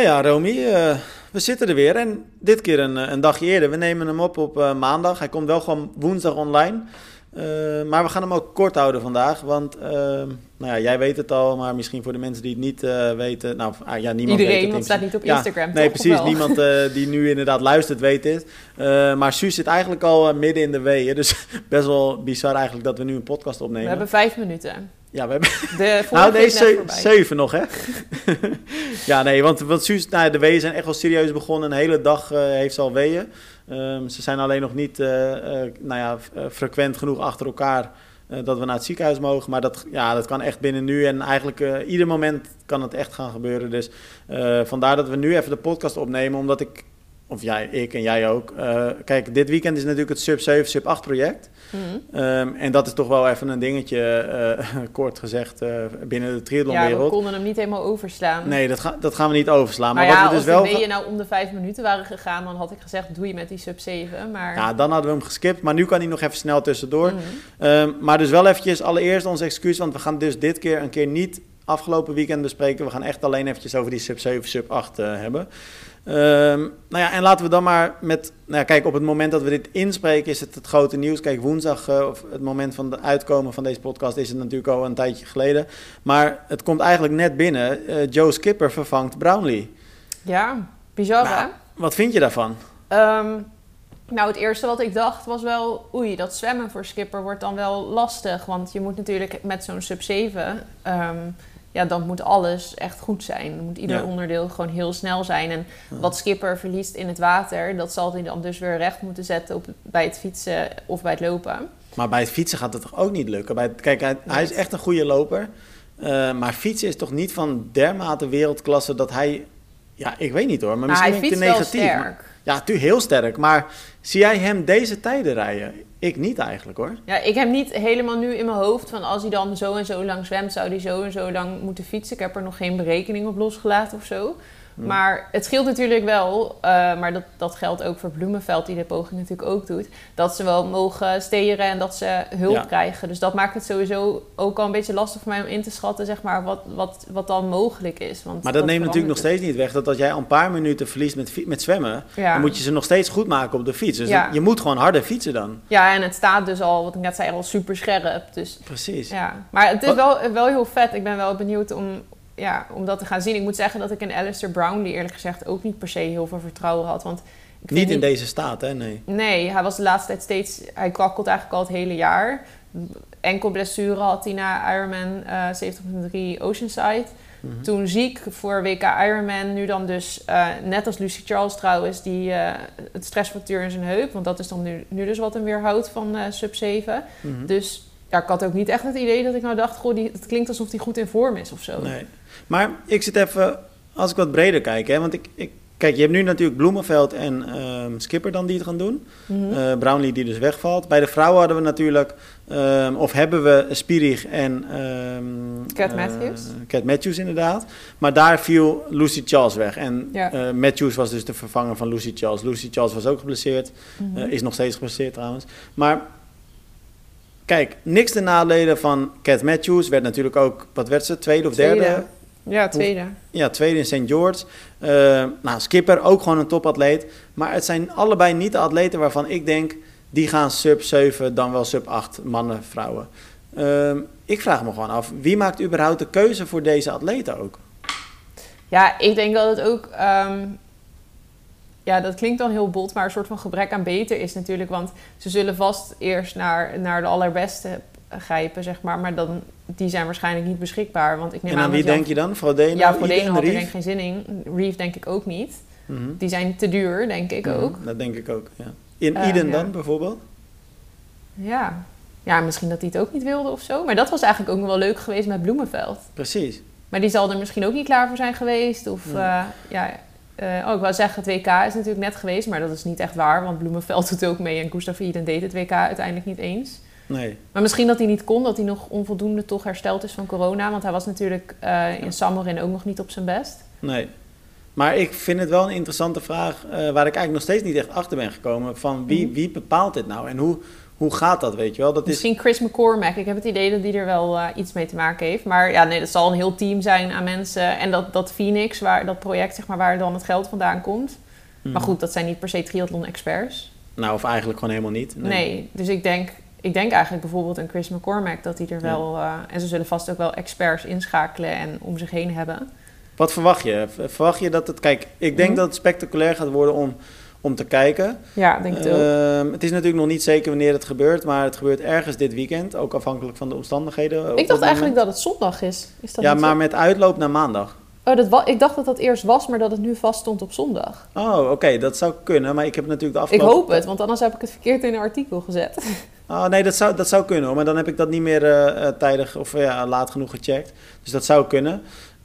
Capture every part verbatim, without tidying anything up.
Ja, ja, Romy, uh, we zitten er weer en dit keer een, een dagje eerder. We nemen hem op op uh, maandag. Hij komt wel gewoon woensdag online. Uh, maar we gaan hem ook kort houden vandaag, want uh, nou ja, jij weet het al, maar misschien voor de mensen die het niet uh, weten. Nou, ah, ja, niemand Iedereen, weet het, want staat niet op ja, Instagram. Nee, precies. Wel? Niemand uh, die nu inderdaad luistert weet dit. Uh, maar Suus zit eigenlijk al uh, midden in de weeën, dus best wel bizar eigenlijk dat we nu een podcast opnemen. We hebben vijf minuten. Ja, we hebben... De nou, nee, ze- zeven nog, hè? Ja, nee, want, want Suus, nou, de weeën zijn echt wel serieus begonnen. Een hele dag uh, heeft ze al weeën. Um, ze zijn alleen nog niet uh, uh, nou ja, f- uh, frequent genoeg achter elkaar uh, dat we naar het ziekenhuis mogen. Maar dat, ja, dat kan echt binnen nu en eigenlijk uh, ieder moment kan het echt gaan gebeuren. Dus uh, vandaar dat we nu even de podcast opnemen, omdat ik, of jij, ik en jij ook. Uh, kijk, dit weekend is natuurlijk het sub zeven, sub acht project. Mm-hmm. Um, en dat is toch wel even een dingetje, uh, kort gezegd, uh, binnen de triathlonwereld. Ja, we konden hem niet helemaal overslaan. Nee, dat, ga, dat gaan we niet overslaan. Maar, maar ja, wat we dus als we je nou om de vijf minuten waren gegaan, dan had ik gezegd, doe je met die sub zeven. Maar... ja, dan hadden we hem geskipt, maar nu kan hij nog even snel tussendoor. Mm-hmm. Um, maar dus wel eventjes allereerst ons excuus, want we gaan dus dit keer een keer niet afgelopen weekend bespreken. We gaan echt alleen eventjes over die sub zeven, sub acht uh, hebben. Um, nou ja, en laten we dan maar met... Nou ja, kijk, op het moment dat we dit inspreken is het het grote nieuws. Kijk, woensdag, uh, of het moment van het uitkomen van deze podcast is het natuurlijk al een tijdje geleden. Maar het komt eigenlijk net binnen. Uh, Joe Skipper vervangt Brownlee. Ja, bizar nou, hè? Wat vind je daarvan? Um, nou, het eerste wat ik dacht was wel... Oei, dat zwemmen voor Skipper wordt dan wel lastig. Want je moet natuurlijk met zo'n sub zeven... Um, ja, dan moet alles echt goed zijn. Dan moet ieder ja. onderdeel gewoon heel snel zijn. En wat Skipper verliest in het water, dat zal hij dan dus weer recht moeten zetten op, bij het fietsen of bij het lopen. Maar bij het fietsen gaat het toch ook niet lukken? Bij het, kijk, hij, hij is echt een goede loper. Uh, maar fietsen is toch niet van dermate wereldklasse dat hij... Ja, ik weet niet hoor, maar misschien nou, hij ben ik te negatief. Wel sterk. Ja, natuurlijk heel sterk. Maar zie jij hem deze tijden rijden? Ik niet eigenlijk hoor. Ja, ik heb niet helemaal nu in mijn hoofd van als hij dan zo en zo lang zwemt, zou hij zo en zo lang moeten fietsen. Ik heb er nog geen berekening op losgelaten of zo. Hmm. Maar het scheelt natuurlijk wel, uh, maar dat, dat geldt ook voor Blummenfelt, die de poging natuurlijk ook doet, dat ze wel mogen steren en dat ze hulp ja. krijgen. Dus dat maakt het sowieso ook al een beetje lastig voor mij om in te schatten, zeg maar, wat, wat, wat dan mogelijk is. Want maar dat, dat neemt natuurlijk nog steeds niet weg dat als jij een paar minuten verliest met, met zwemmen, ja. dan moet je ze nog steeds goed maken op de fiets. Dus ja. dan, je moet gewoon harder fietsen dan. Ja, en het staat dus al, wat ik net zei, al super scherp. Dus, precies. Ja. Maar het is wel, wel heel vet. Ik ben wel benieuwd om... Ja, om dat te gaan zien. Ik moet zeggen dat ik in Alistair Brownlee eerlijk gezegd ook niet per se heel veel vertrouwen had. Want ik niet in niet... deze staat, hè? Nee. Nee, hij was de laatste tijd steeds... Hij kwakkelt eigenlijk al het hele jaar. Enkel blessure had hij na Ironman uh, zeventig komma drie Oceanside. Mm-hmm. Toen ziek voor W K Ironman. Nu dan dus, uh, net als Lucy Charles trouwens, die uh, het stressfactuur in zijn heup. Want dat is dan nu, nu dus wat hem weerhoudt van uh, sub zeven. Mm-hmm. Dus ja, ik had ook niet echt het idee dat ik nou dacht... Goh, die, het klinkt alsof hij goed in vorm is of zo. Nee. Maar ik zit even, als ik wat breder kijk, hè, want ik, ik, kijk, je hebt nu natuurlijk Blummenfelt en uh, Skipper dan die het gaan doen. Mm-hmm. Uh, Brownlee die dus wegvalt. Bij de vrouwen hadden we natuurlijk, um, of hebben we Spirig en... Um, Cat Matthews. Uh, Cat Matthews inderdaad. Maar daar viel Lucy Charles weg. En ja. uh, Matthews was dus de vervanger van Lucy Charles. Lucy Charles was ook geblesseerd. Mm-hmm. Uh, is nog steeds geblesseerd trouwens. Maar... Kijk, niks te nadelen van Cat Matthews. Werd natuurlijk ook, wat werd ze, tweede of tweede. derde? Ja, tweede. Ja, tweede in Saint George. Uh, nou, Skipper, ook gewoon een topatleet. Maar het zijn allebei niet de atleten waarvan ik denk... die gaan sub zeven, dan wel sub acht, mannen, vrouwen. Uh, ik vraag me gewoon af, wie maakt überhaupt de keuze voor deze atleten ook? Ja, ik denk dat het ook... Um... Ja, dat klinkt dan heel bot, maar een soort van gebrek aan beter is natuurlijk. Want ze zullen vast eerst naar, naar de allerbeste grijpen, zeg maar. Maar dan, die zijn waarschijnlijk niet beschikbaar. Want ik neem en aan, aan wie denk je dan? Frodeno? Ja, Frodeno had er denk ik geen zin in. Reef denk ik ook niet. Mm-hmm. Die zijn te duur, denk ik mm-hmm. ook. Dat denk ik ook, ja. In uh, Iden dan, ja. bijvoorbeeld? Ja. Ja, misschien dat die het ook niet wilde of zo. Maar dat was eigenlijk ook nog wel leuk geweest met Blummenfelt. Precies. Maar die zal er misschien ook niet klaar voor zijn geweest. Of, ja... Uh, ja Uh, oh, ik wou zeggen, het W K is natuurlijk net geweest, maar dat is niet echt waar, want Blummenfelt doet ook mee en Gustav Iden deed het W K uiteindelijk niet eens. Nee. Maar misschien dat hij niet kon, dat hij nog onvoldoende toch hersteld is van corona, want hij was natuurlijk uh, in Samarin ook nog niet op zijn best. Nee, maar ik vind het wel een interessante vraag uh, waar ik eigenlijk nog steeds niet echt achter ben gekomen, van wie, mm-hmm. wie bepaalt dit nou en hoe... hoe gaat dat, weet je wel? Dat Misschien is... Chris McCormack. Ik heb het idee dat die er wel uh, iets mee te maken heeft. Maar ja, nee, dat zal een heel team zijn aan mensen. En dat, dat Phoenix, waar, dat project zeg maar, waar dan het geld vandaan komt. Mm. Maar goed, dat zijn niet per se triathlon-experts. Nou, of eigenlijk gewoon helemaal niet. Nee, nee dus ik denk, ik denk eigenlijk bijvoorbeeld aan Chris McCormack dat die er wel... Ja. Uh, en ze zullen vast ook wel experts inschakelen en om zich heen hebben. Wat verwacht je? Verwacht je dat het... Kijk, ik denk mm. dat het spectaculair gaat worden om... om te kijken. Ja, denk ik het ook. Uh, het is natuurlijk nog niet zeker wanneer het gebeurt, maar het gebeurt ergens dit weekend, ook afhankelijk van de omstandigheden. Ik dacht eigenlijk dat het zondag is. Is dat ja, maar zo? Met uitloop naar maandag. Oh, dat wa- ik dacht dat dat eerst was, maar dat het nu vast stond op zondag. Oh, oké, okay, dat zou kunnen, maar ik heb natuurlijk de afgelopen... Ik hoop het, want anders heb ik het verkeerd in een artikel gezet. Oh, nee, dat zou, dat zou kunnen, maar dan heb ik dat niet meer uh, tijdig of uh, ja, laat genoeg gecheckt. Dus dat zou kunnen.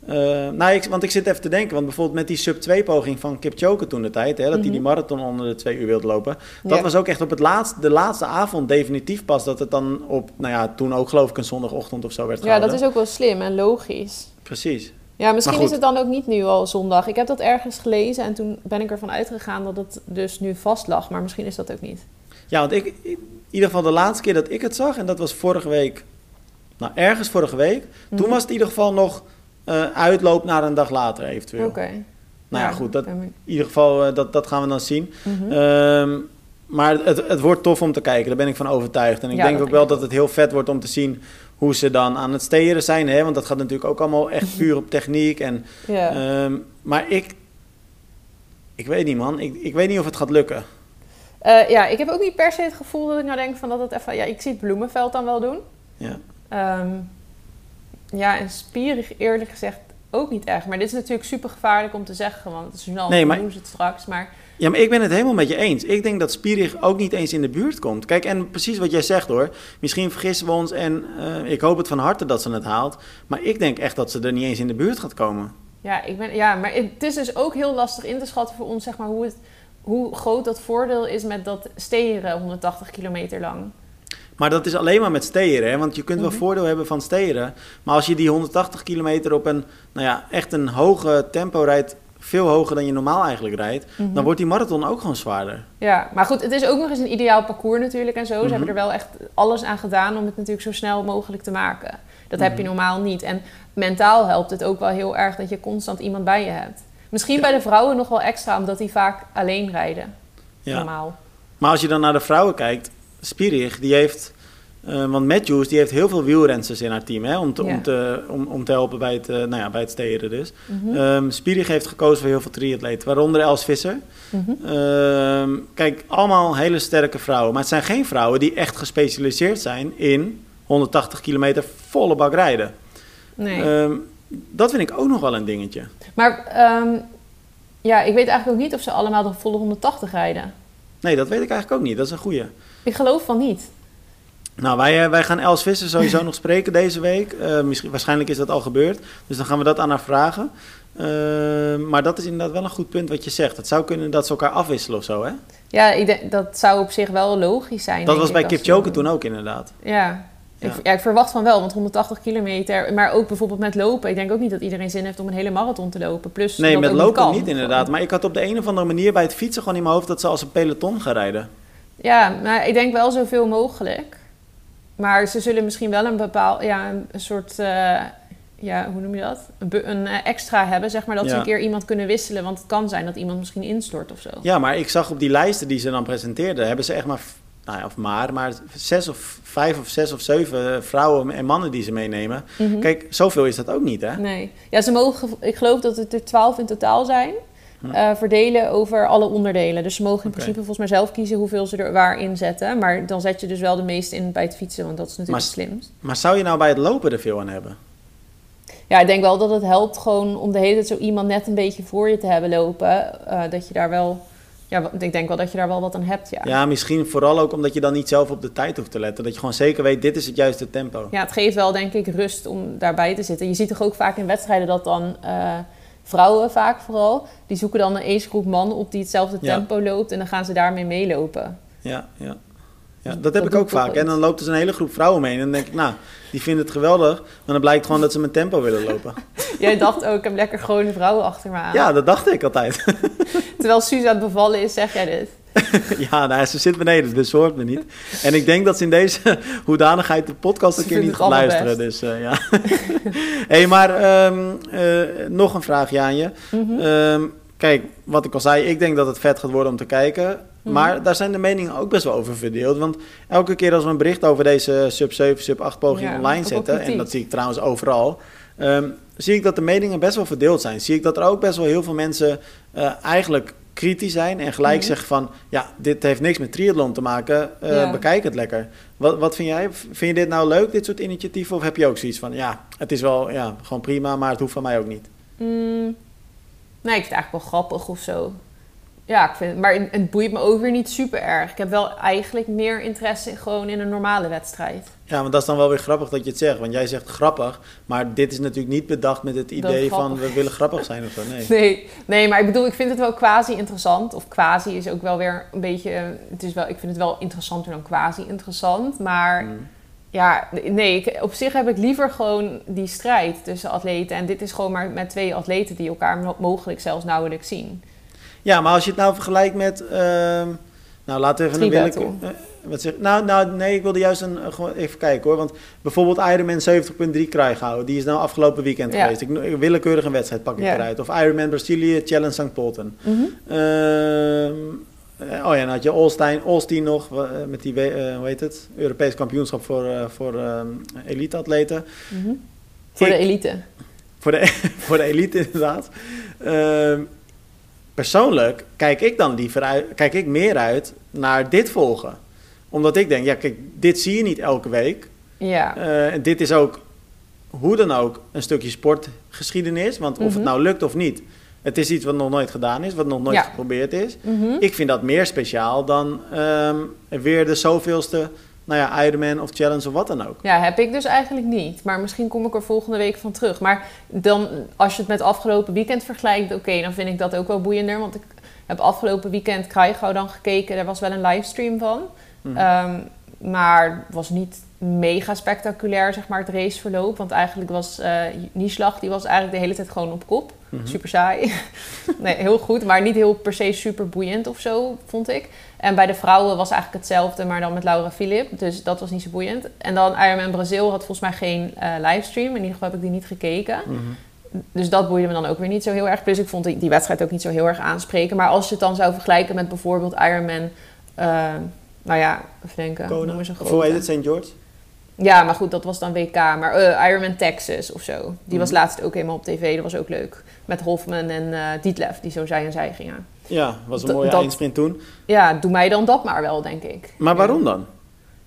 Uh, nou, ik, want ik zit even te denken, want bijvoorbeeld met die sub twee poging van Kipchoge toen de tijd, hè, dat hij mm-hmm. die marathon onder de twee uur wilde lopen, dat ja. was ook echt op het laatst, de laatste avond definitief pas dat het dan op, nou ja, toen ook geloof ik een zondagochtend of zo werd gehouden. Ja, dat is ook wel slim en logisch. Precies. Ja, misschien is het dan ook niet nu al zondag. Ik heb dat ergens gelezen en toen ben ik ervan uitgegaan dat het dus nu vast lag, maar misschien is dat ook niet. Ja, want ik, in ieder geval de laatste keer dat ik het zag, en dat was vorige week, nou ergens vorige week, mm-hmm. toen was het in ieder geval nog... Uh, uitloop naar een dag later eventueel. Oké. Okay. Nou ja, ja goed. Dat, in ieder geval, uh, dat, dat gaan we dan zien. Mm-hmm. Um, maar het, het wordt tof om te kijken. Daar ben ik van overtuigd. En ik ja, denk ook wel dat het heel vet wordt om te zien... hoe ze dan aan het steren zijn. Hè? Want dat gaat natuurlijk ook allemaal echt puur op techniek. En, yeah. um, maar ik... Ik weet niet, man. Ik, ik weet niet of het gaat lukken. Uh, ja, ik heb ook niet per se het gevoel dat ik nou denk... van dat het even... Ja, ik zie het Blummenfelt dan wel doen. Ja. Yeah. Um, Ja, en Spirig eerlijk gezegd ook niet echt. Maar dit is natuurlijk super gevaarlijk om te zeggen, want het is nu al nee, maar... hoe ze het straks. Maar... Ja, maar ik ben het helemaal met je eens. Ik denk dat Spirig ook niet eens in de buurt komt. Kijk, en precies wat jij zegt hoor. Misschien vergissen we ons en uh, ik hoop het van harte dat ze het haalt. Maar ik denk echt dat ze er niet eens in de buurt gaat komen. Ja, ik ben, ja maar het is dus ook heel lastig in te schatten voor ons zeg maar, hoe, het, hoe groot dat voordeel is met dat steren honderdtachtig kilometer lang. Maar dat is alleen maar met steren, hè? Want je kunt wel mm-hmm. voordeel hebben van steren. Maar als je die honderdtachtig kilometer op een, nou ja, echt een hoge tempo rijdt, veel hoger dan je normaal eigenlijk rijdt, mm-hmm. dan wordt die marathon ook gewoon zwaarder. Ja, maar goed, het is ook nog eens een ideaal parcours natuurlijk en zo. Mm-hmm. Ze hebben er wel echt alles aan gedaan om het natuurlijk zo snel mogelijk te maken. Dat mm-hmm. heb je normaal niet. En mentaal helpt het ook wel heel erg dat je constant iemand bij je hebt. Misschien ja. bij de vrouwen nog wel extra, omdat die vaak alleen rijden. Ja. Normaal. Maar als je dan naar de vrouwen kijkt, Spirig, die heeft... Uh, want Matthews, die heeft heel veel wielrensters in haar team... Hè, om, te, yeah. om, te, om, om te helpen bij het, uh, nou ja, bij het steren dus. Mm-hmm. Um, Spirig heeft gekozen voor heel veel triatleten... waaronder Els Visser. Mm-hmm. Um, kijk, allemaal hele sterke vrouwen. Maar het zijn geen vrouwen die echt gespecialiseerd zijn... in honderdtachtig kilometer volle bak rijden. Nee. Um, dat vind ik ook nog wel een dingetje. Maar um, ja, ik weet eigenlijk ook niet of ze allemaal de volle honderdtachtig rijden. Nee, dat weet ik eigenlijk ook niet. Dat is een goeie. Ik geloof van niet. Nou, wij, wij gaan Els Visser sowieso nog spreken deze week. Uh, misschien, waarschijnlijk is dat al gebeurd. Dus dan gaan we dat aan haar vragen. Uh, maar dat is inderdaad wel een goed punt wat je zegt. Het zou kunnen dat ze elkaar afwisselen of zo, hè? Ja, ik denk, dat zou op zich wel logisch zijn. Dat was bij Kipchoge toen ook inderdaad. Ja. Ja. Ik, ja, ik verwacht van wel, want honderdtachtig kilometer, maar ook bijvoorbeeld met lopen. Ik denk ook niet dat iedereen zin heeft om een hele marathon te lopen. Plus nee, met lopen niet, kan, niet inderdaad. Maar ik had op de een of andere manier bij het fietsen gewoon in mijn hoofd dat ze als een peloton gaan rijden. Ja, maar ik denk wel zoveel mogelijk. Maar ze zullen misschien wel een bepaald, ja, een soort, uh, ja, hoe noem je dat? Een, be- een uh, extra hebben, zeg maar, dat ja. ze een keer iemand kunnen wisselen. Want het kan zijn dat iemand misschien instort of zo. Ja, maar ik zag op die lijsten die ze dan presenteerden, hebben ze echt maar... Nou ja, of maar, maar zes of vijf of zes of zeven vrouwen en mannen die ze meenemen. Mm-hmm. Kijk, zoveel is dat ook niet, hè? Nee. Ja, ze mogen, ik geloof dat het er twaalf in totaal zijn, ja. uh, verdelen over alle onderdelen. Dus ze mogen in okay. principe volgens mij zelf kiezen hoeveel ze er waar inzetten. Maar dan zet je dus wel de meeste in bij het fietsen, want dat is natuurlijk maar, het slimst. Maar zou je nou bij het lopen er veel aan hebben? Ja, ik denk wel dat het helpt gewoon om de hele tijd zo iemand net een beetje voor je te hebben lopen. Uh, dat je daar wel... Ja, ik denk wel dat je daar wel wat aan hebt, ja. Ja, misschien vooral ook omdat je dan niet zelf op de tijd hoeft te letten. Dat je gewoon zeker weet, dit is het juiste tempo. Ja, het geeft wel, denk ik, rust om daarbij te zitten. Je ziet toch ook vaak in wedstrijden dat dan uh, vrouwen vaak vooral... die zoeken dan een ace-groep man op die hetzelfde tempo ja. loopt... en dan gaan ze daarmee meelopen. Ja, ja. Ja, dat, dat heb dat ik ook vaak. En dan loopt er dus een hele groep vrouwen mee. En dan denk ik, nou, die vinden het geweldig. Maar dan blijkt gewoon dat ze met tempo willen lopen. Jij dacht ook, ik heb lekker gewone vrouwen achter me aan. Ja, dat dacht ik altijd. Terwijl Suus aan het bevallen is, zeg jij dit. Ja, nou, ze zit beneden, dus ze hoort me niet. En ik denk dat ze in deze hoedanigheid de podcast een keer niet gaat luisteren. Dus, uh, ja. hey, maar um, uh, nog een vraagje aan je. Mm-hmm. Um, kijk, wat ik al zei, ik denk dat het vet gaat worden om te kijken. Mm. Maar daar zijn de meningen ook best wel over verdeeld. Want elke keer als we een bericht over deze sub zeven, sub acht poging ja, online zetten... en dat zie ik trouwens overal... Um, zie ik dat de meningen best wel verdeeld zijn. Zie ik dat er ook best wel heel veel mensen uh, eigenlijk... kritisch zijn en gelijk mm-hmm. zeggen van... ja, dit heeft niks met triathlon te maken. Uh, ja. Bekijk het lekker. Wat, wat vind jij? Vind je dit nou leuk, dit soort initiatieven? Of heb je ook zoiets van... ja, het is wel ja, gewoon prima, maar het hoeft van mij ook niet? Mm. Nee, ik vind het eigenlijk wel grappig of zo. Ja, ik vind het, maar het boeit me ook weer niet super erg. Ik heb wel eigenlijk meer interesse gewoon in een normale wedstrijd. Ja, want dat is dan wel weer grappig dat je het zegt. Want jij zegt grappig, maar dit is natuurlijk niet bedacht met het idee van... we willen grappig zijn of zo, nee. nee. Nee, maar ik bedoel, ik vind het wel quasi interessant. Of quasi is ook wel weer een beetje... Het is wel, ik vind het wel interessanter dan quasi interessant. Maar mm. ja, nee, ik, op zich heb ik liever gewoon die strijd tussen atleten. En dit is gewoon maar met twee atleten die elkaar mogelijk zelfs nauwelijks zien. Ja, maar als je het nou vergelijkt met... Uh, nou, laten we even een willeke... Uh, wat zeg, nou, nou, nee, ik wilde juist een... Uh, even kijken hoor, want bijvoorbeeld Ironman zeventig komma drie Kruijgouw. Die is nou afgelopen weekend ja. geweest. Ik, ik willekeurig een wedstrijd pak ik ja. eruit. Of Ironman Brazilië Challenge Sankt Polten. Mm-hmm. Uh, oh ja, dan had je Olstein, Olstein nog. Uh, met die, uh, hoe heet het? Europees kampioenschap voor, uh, voor uh, elite-atleten. Mm-hmm. Voor ik, de elite. Voor de, voor de elite, inderdaad. Uh, Persoonlijk kijk ik dan liever uit, kijk ik meer uit naar dit volgen. Omdat ik denk, ja kijk, dit zie je niet elke week. Ja. Uh, en dit is ook, hoe dan ook, een stukje sportgeschiedenis. Want mm-hmm. of het nou lukt of niet, het is iets wat nog nooit gedaan is, wat nog nooit ja. geprobeerd is. Mm-hmm. Ik vind dat meer speciaal dan um, weer de zoveelste, nou ja, Ironman of Challenge of wat dan ook. Ja, heb ik dus eigenlijk niet. Maar misschien kom ik er volgende week van terug. Maar dan, als je het met afgelopen weekend vergelijkt... oké, okay, dan vind ik dat ook wel boeiender. Want ik heb afgelopen weekend Kruijgouw dan gekeken. Daar was wel een livestream van. Mm. Um, maar het was niet mega spectaculair, zeg maar, het raceverloop. Want eigenlijk was uh, Nieslag, die was eigenlijk de hele tijd gewoon op kop. Mm-hmm. Super saai. Nee, heel goed, maar niet heel per se super boeiend of zo, vond ik. En bij de vrouwen was eigenlijk hetzelfde, maar dan met Laura Philipp. Dus dat was niet zo boeiend. En dan Ironman Brazil had volgens mij geen uh, livestream. In ieder geval heb ik die niet gekeken. Mm-hmm. Dus dat boeide me dan ook weer niet zo heel erg. Plus ik vond die, die wedstrijd ook niet zo heel erg aanspreken. Maar als je het dan zou vergelijken met bijvoorbeeld Ironman... Uh, nou ja, even denken. Kona, of hoe heet het, Saint George? Ja, maar goed, dat was dan W K. Maar uh, Ironman Texas of zo. Die mm-hmm. was laatst ook helemaal op tv. Dat was ook leuk. Met Hoffman en uh, Dietlef, die zo zij en zij gingen. Ja, was een mooie dat, eindsprint toen. Ja, doe mij dan dat maar wel, denk ik. Maar waarom dan?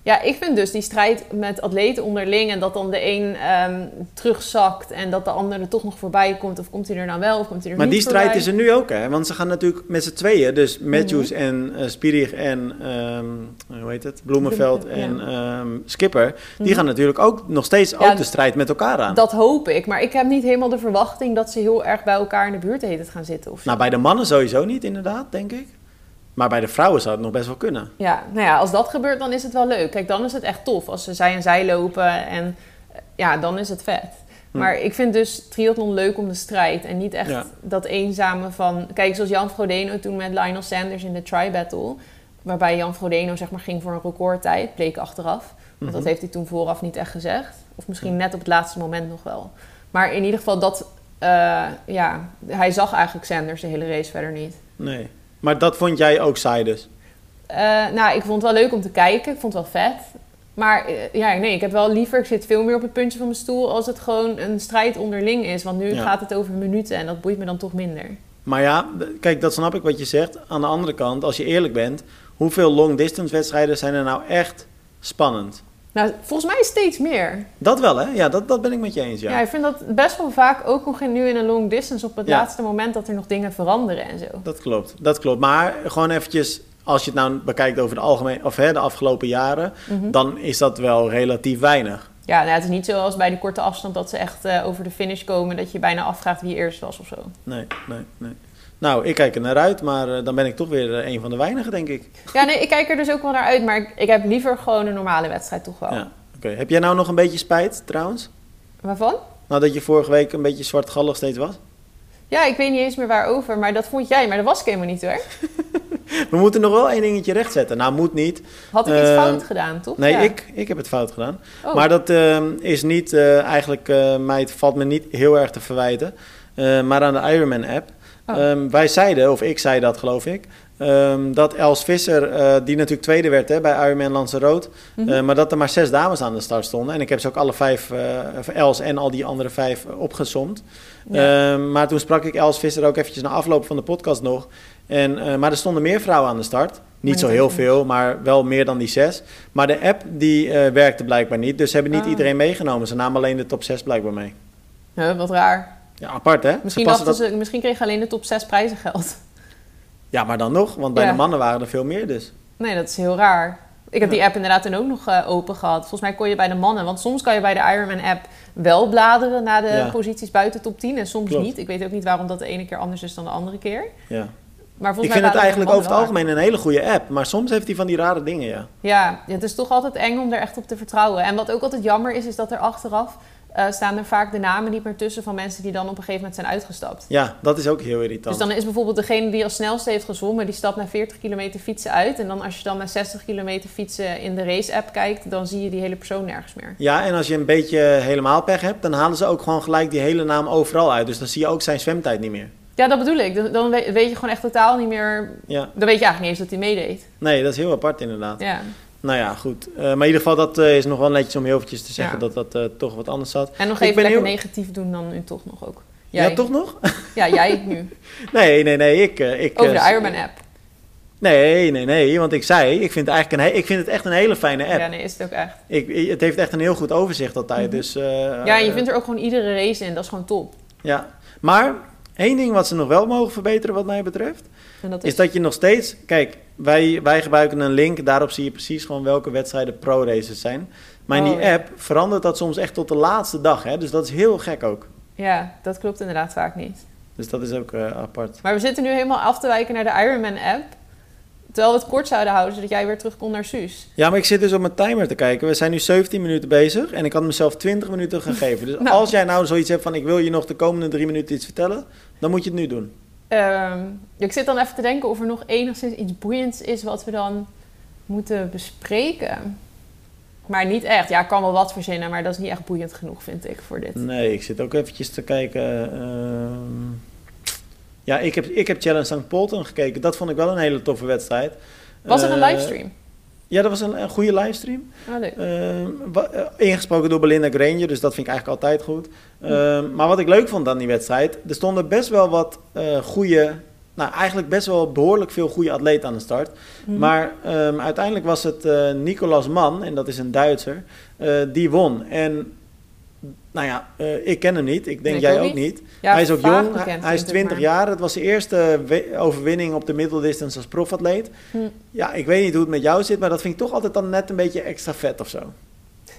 Ja, ik vind dus die strijd met atleten onderling... en dat dan de een um, terugzakt... en dat de ander er toch nog voorbij komt... of komt hij er nou wel, of komt hij er maar niet voorbij. Maar die strijd is er nu ook, hè? Want ze gaan natuurlijk met z'n tweeën... dus Matthews mm-hmm. en uh, Spirig en... Um, hoe heet het? Blummenfelt ja. en um, Skipper... die mm-hmm. gaan natuurlijk ook nog steeds ja, ook de strijd met elkaar aan. Dat hoop ik, maar ik heb niet helemaal de verwachting... dat ze heel erg bij elkaar in de buurt heet het gaan zitten. Of zo. Nou, bij de mannen sowieso niet, inderdaad, denk ik. Maar bij de vrouwen zou het nog best wel kunnen. Ja, nou ja, als dat gebeurt, dan is het wel leuk. Kijk, dan is het echt tof. Als ze zij en zij lopen en ja, dan is het vet. Hm. Maar ik vind dus triathlon leuk om de strijd. En niet echt ja. dat eenzame van... Kijk, zoals Jan Frodeno toen met Lionel Sanders in de tri-battle. Waarbij Jan Frodeno zeg maar ging voor een recordtijd. Bleek achteraf. Want mm-hmm. dat heeft hij toen vooraf niet echt gezegd. Of misschien mm. net op het laatste moment nog wel. Maar in ieder geval dat... Uh, ja, hij zag eigenlijk Sanders de hele race verder niet. Nee. Maar dat vond jij ook saai dus? Uh, nou, ik vond het wel leuk om te kijken. Ik vond het wel vet. Maar uh, ja, nee, ik heb wel liever... Ik zit veel meer op het puntje van mijn stoel... als het gewoon een strijd onderling is. Want nu ja. gaat het over minuten en dat boeit me dan toch minder. Maar ja, kijk, dat snap ik wat je zegt. Aan de andere kant, als je eerlijk bent... hoeveel long-distance wedstrijden zijn er nou echt spannend? Nou, volgens mij steeds meer. Dat wel, hè? Ja, dat, dat ben ik met je eens, ja. Ja, ik vind dat best wel vaak ook nog nu in een long distance... op het ja. laatste moment dat er nog dingen veranderen en zo. Dat klopt, dat klopt. Maar gewoon eventjes, als je het nou bekijkt over de, algemeen, of, hè, de afgelopen jaren... Mm-hmm. dan is dat wel relatief weinig. Ja, nou, het is niet zoals bij de korte afstand... dat ze echt uh, over de finish komen... dat je bijna afvraagt wie eerst was of zo. Nee, nee, nee. Nou, ik kijk er naar uit, maar uh, dan ben ik toch weer uh, een van de weinigen, denk ik. Ja, nee, ik kijk er dus ook wel naar uit, maar ik, ik heb liever gewoon een normale wedstrijd toch wel. Ja, oké. Okay. Heb jij nou nog een beetje spijt, trouwens? Waarvan? Nou, dat je vorige week een beetje zwartgallig steeds was. Ja, ik weet niet eens meer waarover, maar dat vond jij, maar dat was ik helemaal niet hoor. We moeten nog wel één dingetje rechtzetten. Nou, moet niet. Had ik uh, iets fout gedaan, toch? Nee, ja. ik, ik heb het fout gedaan. Oh. Maar dat uh, is niet, uh, eigenlijk, uh, mij, het valt me niet heel erg te verwijten. Uh, maar aan de Ironman-app. Oh. Um, wij zeiden, of ik zei dat, geloof ik, um, dat Els Visser, uh, die natuurlijk tweede werd, hè, bij Ironman Lanzarote, mm-hmm. uh, maar dat er maar zes dames aan de start stonden. En ik heb ze ook alle vijf, uh, Els en al die andere vijf, uh, opgesomd. Ja. Um, maar toen sprak ik Els Visser ook eventjes na afloop van de podcast nog. En, uh, maar er stonden meer vrouwen aan de start. Niet zo heel veel, maar wel meer dan die zes. Maar de app die uh, werkte blijkbaar niet. Dus ze hebben niet ah. iedereen meegenomen. Ze namen alleen de top zes blijkbaar mee. Huh, wat raar. Ja, apart hè? Misschien, ze dat... ze, misschien kregen alleen de top zes prijzengeld. Ja, maar dan nog, want bij ja. de mannen waren er veel meer dus. Nee, dat is heel raar. Ik heb ja. die app inderdaad dan ook nog uh, open gehad. Volgens mij kon je bij de mannen, want soms kan je bij de Ironman app wel bladeren naar de ja. posities buiten top tien en soms Klopt. niet. Ik weet ook niet waarom dat de ene keer anders is dan de andere keer. Ja. Maar volgens ik mij vind het eigenlijk over het algemeen een hele goede app. Maar soms heeft hij van die rare dingen, ja. Ja, het is toch altijd eng om er echt op te vertrouwen. En wat ook altijd jammer is, is dat er achteraf... Uh, staan er vaak de namen niet meer tussen van mensen die dan op een gegeven moment zijn uitgestapt. Ja, dat is ook heel irritant. Dus dan is bijvoorbeeld degene die als snelste heeft gezwommen, die stapt na veertig kilometer fietsen uit. En dan als je dan na zestig kilometer fietsen in de race-app kijkt, dan zie je die hele persoon nergens meer. Ja, en als je een beetje helemaal pech hebt, dan halen ze ook gewoon gelijk die hele naam overal uit. Dus dan zie je ook zijn zwemtijd niet meer. Ja, dat bedoel ik. Dan weet je gewoon echt totaal niet meer... Ja. Dan weet je eigenlijk niet eens dat hij meedeed. Nee, dat is heel apart inderdaad. Ja. Nou ja, goed. Uh, maar in ieder geval, dat uh, is nog wel netjes om heel eventjes te zeggen ja. dat dat uh, toch wat anders zat. En nog even lekker heel... negatief doen dan nu toch nog ook. Jij. Ja, toch nog? Ja, jij nu. Nee, nee, nee. Ik, uh, ik, Over de uh, Ironman app. Nee, nee, nee. Want ik zei, ik vind, eigenlijk een he- ik vind het echt een hele fijne app. Ja, nee, is het ook echt. Ik, het heeft echt een heel goed overzicht altijd. Mm-hmm. Dus, uh, ja, je vindt er ook gewoon iedere race in. Dat is gewoon top. Ja, maar één ding wat ze nog wel mogen verbeteren wat mij betreft... Dat is... is dat je nog steeds... Kijk, wij, wij gebruiken een link. Daarop zie je precies gewoon welke wedstrijden pro-races zijn. Maar in die oh, app verandert dat soms echt tot de laatste dag. Hè? Dus dat is heel gek ook. Ja, dat klopt inderdaad vaak niet. Dus dat is ook uh, apart. Maar we zitten nu helemaal af te wijken naar de Ironman app. Terwijl we het kort zouden houden, zodat jij weer terug kon naar Suus. Ja, maar ik zit dus op mijn timer te kijken. We zijn nu zeventien minuten bezig en ik had mezelf twintig minuten gegeven. Dus nou. als jij nou zoiets hebt van ik wil je nog de komende drie minuten iets vertellen, dan moet je het nu doen. Um, ik zit dan even te denken of er nog enigszins iets boeiends is wat we dan moeten bespreken. Maar niet echt. Ja, ik kan wel wat verzinnen, maar dat is niet echt boeiend genoeg, vind ik, voor dit. Nee, ik zit ook eventjes te kijken. Um... Ja, ik heb, ik heb Challenge Sankt Polten gekeken. Dat vond ik wel een hele toffe wedstrijd. Was het een uh, livestream? Ja, dat was een, een goede livestream. Ah, leuk. Uh, wa- uh, ingesproken door Belinda Granger, dus dat vind ik eigenlijk altijd goed. Uh, hm. Maar wat ik leuk vond aan die wedstrijd... er stonden best wel wat uh, goede... nou, eigenlijk best wel behoorlijk veel goede atleten aan de start. Hm. Maar um, uiteindelijk was het uh, Nicolas Mann, en dat is een Duitser... Uh, die won. En... Nou ja, uh, ik ken hem niet. Ik denk nee, jij ook niet. Ja, hij is ook jong. Bekend, hij is twintig jaar. Het was zijn eerste we- overwinning op de middeldistance als profatleet. Hm. Ja, ik weet niet hoe het met jou zit, maar dat vind ik toch altijd dan net een beetje extra vet of zo.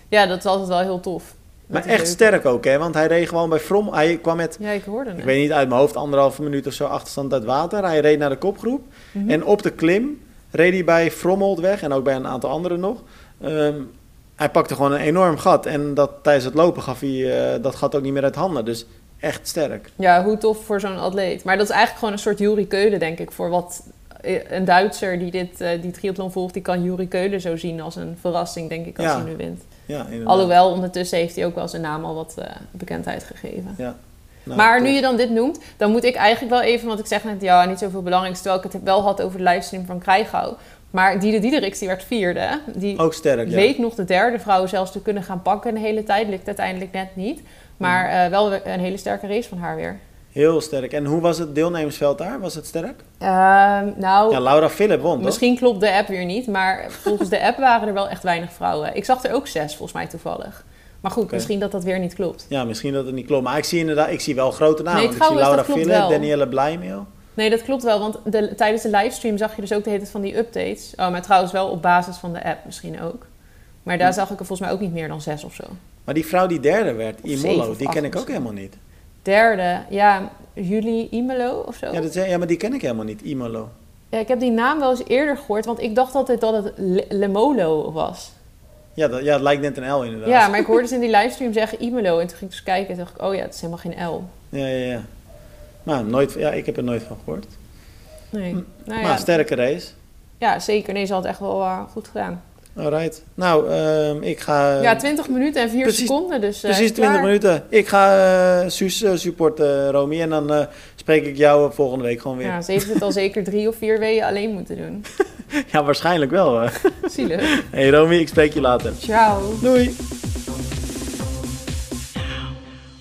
Ja, dat is altijd wel heel tof. Maar echt leuk. Sterk ook, hè? Want hij reed gewoon bij From. Hij kwam met, ja, ik hoorde het. Ik weet niet uit mijn hoofd, anderhalve minuut of zo achterstand uit water. Hij reed naar de kopgroep. Mm-hmm. En op de klim reed hij bij Frommold weg en ook bij een aantal anderen nog. Um, Hij pakte gewoon een enorm gat. En dat, tijdens het lopen gaf hij uh, dat gat ook niet meer uit handen. Dus echt sterk. Ja, hoe tof voor zo'n atleet. Maar dat is eigenlijk gewoon een soort Joeri Keulen, denk ik. Voor wat een Duitser die dit uh, die triathlon volgt, die kan Joeri Keulen zo zien als een verrassing, denk ik, als ja. hij nu wint. Ja, alhoewel, ondertussen heeft hij ook wel zijn naam al wat uh, bekendheid gegeven. Ja. Nou, maar nu je dan dit noemt, dan moet ik eigenlijk wel even... Want ik zeg net, ja, niet zoveel belangrijks. Terwijl ik het wel had over de livestream van Krijgau. Maar Diederiks, die werd vierde. Die ook sterk, ja. Weet nog de derde vrouw zelfs te kunnen gaan pakken de hele tijd. Lukt uiteindelijk net niet. Maar mm. uh, wel een hele sterke race van haar weer. Heel sterk. En hoe was het deelnemersveld daar? Was het sterk? Uh, nou, ja, Laura Philipp won, misschien toch? Klopt de app weer niet. Maar volgens de app waren er wel echt weinig vrouwen. Ik zag er ook zes, volgens mij toevallig. Maar goed, okay. Misschien dat dat weer niet klopt. Ja, misschien dat het niet klopt. Maar ik zie inderdaad, ik zie wel grote namen. Nee, ik zie Laura Philipp, Danielle Blijmeel. Nee, dat klopt wel, want de, tijdens de livestream zag je dus ook de hele tijd van die updates. Oh, maar trouwens wel op basis van de app misschien ook. Maar daar zag ik er volgens mij ook niet meer dan zes of zo. Maar die vrouw die derde werd, Imolo, die ken ik ook helemaal niet. Derde, ja, Julie Imolo of zo. Ja, dat, ja, maar die ken ik helemaal niet, Imolo. Ja, ik heb die naam wel eens eerder gehoord, want ik dacht altijd dat het Le- Lemolo was. Ja, dat, ja, het lijkt net een L inderdaad. Ja, maar ik hoorde ze in die livestream zeggen Imolo en toen ging ik dus kijken en dacht ik, oh ja, het is helemaal geen L. Ja, ja, ja. Nou, nooit, ja, ik heb er nooit van gehoord. Nee. Nou, maar ja, sterke race. Ja, zeker. Nee, ze had het echt wel uh, goed gedaan. Alright. Nou, um, ik ga... Ja, twintig minuten en vier seconden. Dus, uh, precies twintig minuten. Ik ga uh, Suus uh, supporten, Romy. En dan uh, spreek ik jou uh, volgende week gewoon weer. Ja, ze heeft het al zeker drie of vier weken alleen moeten doen. Ja, waarschijnlijk wel. Hè. Zielig. Hey Romy, ik spreek je later. Ciao. Doei.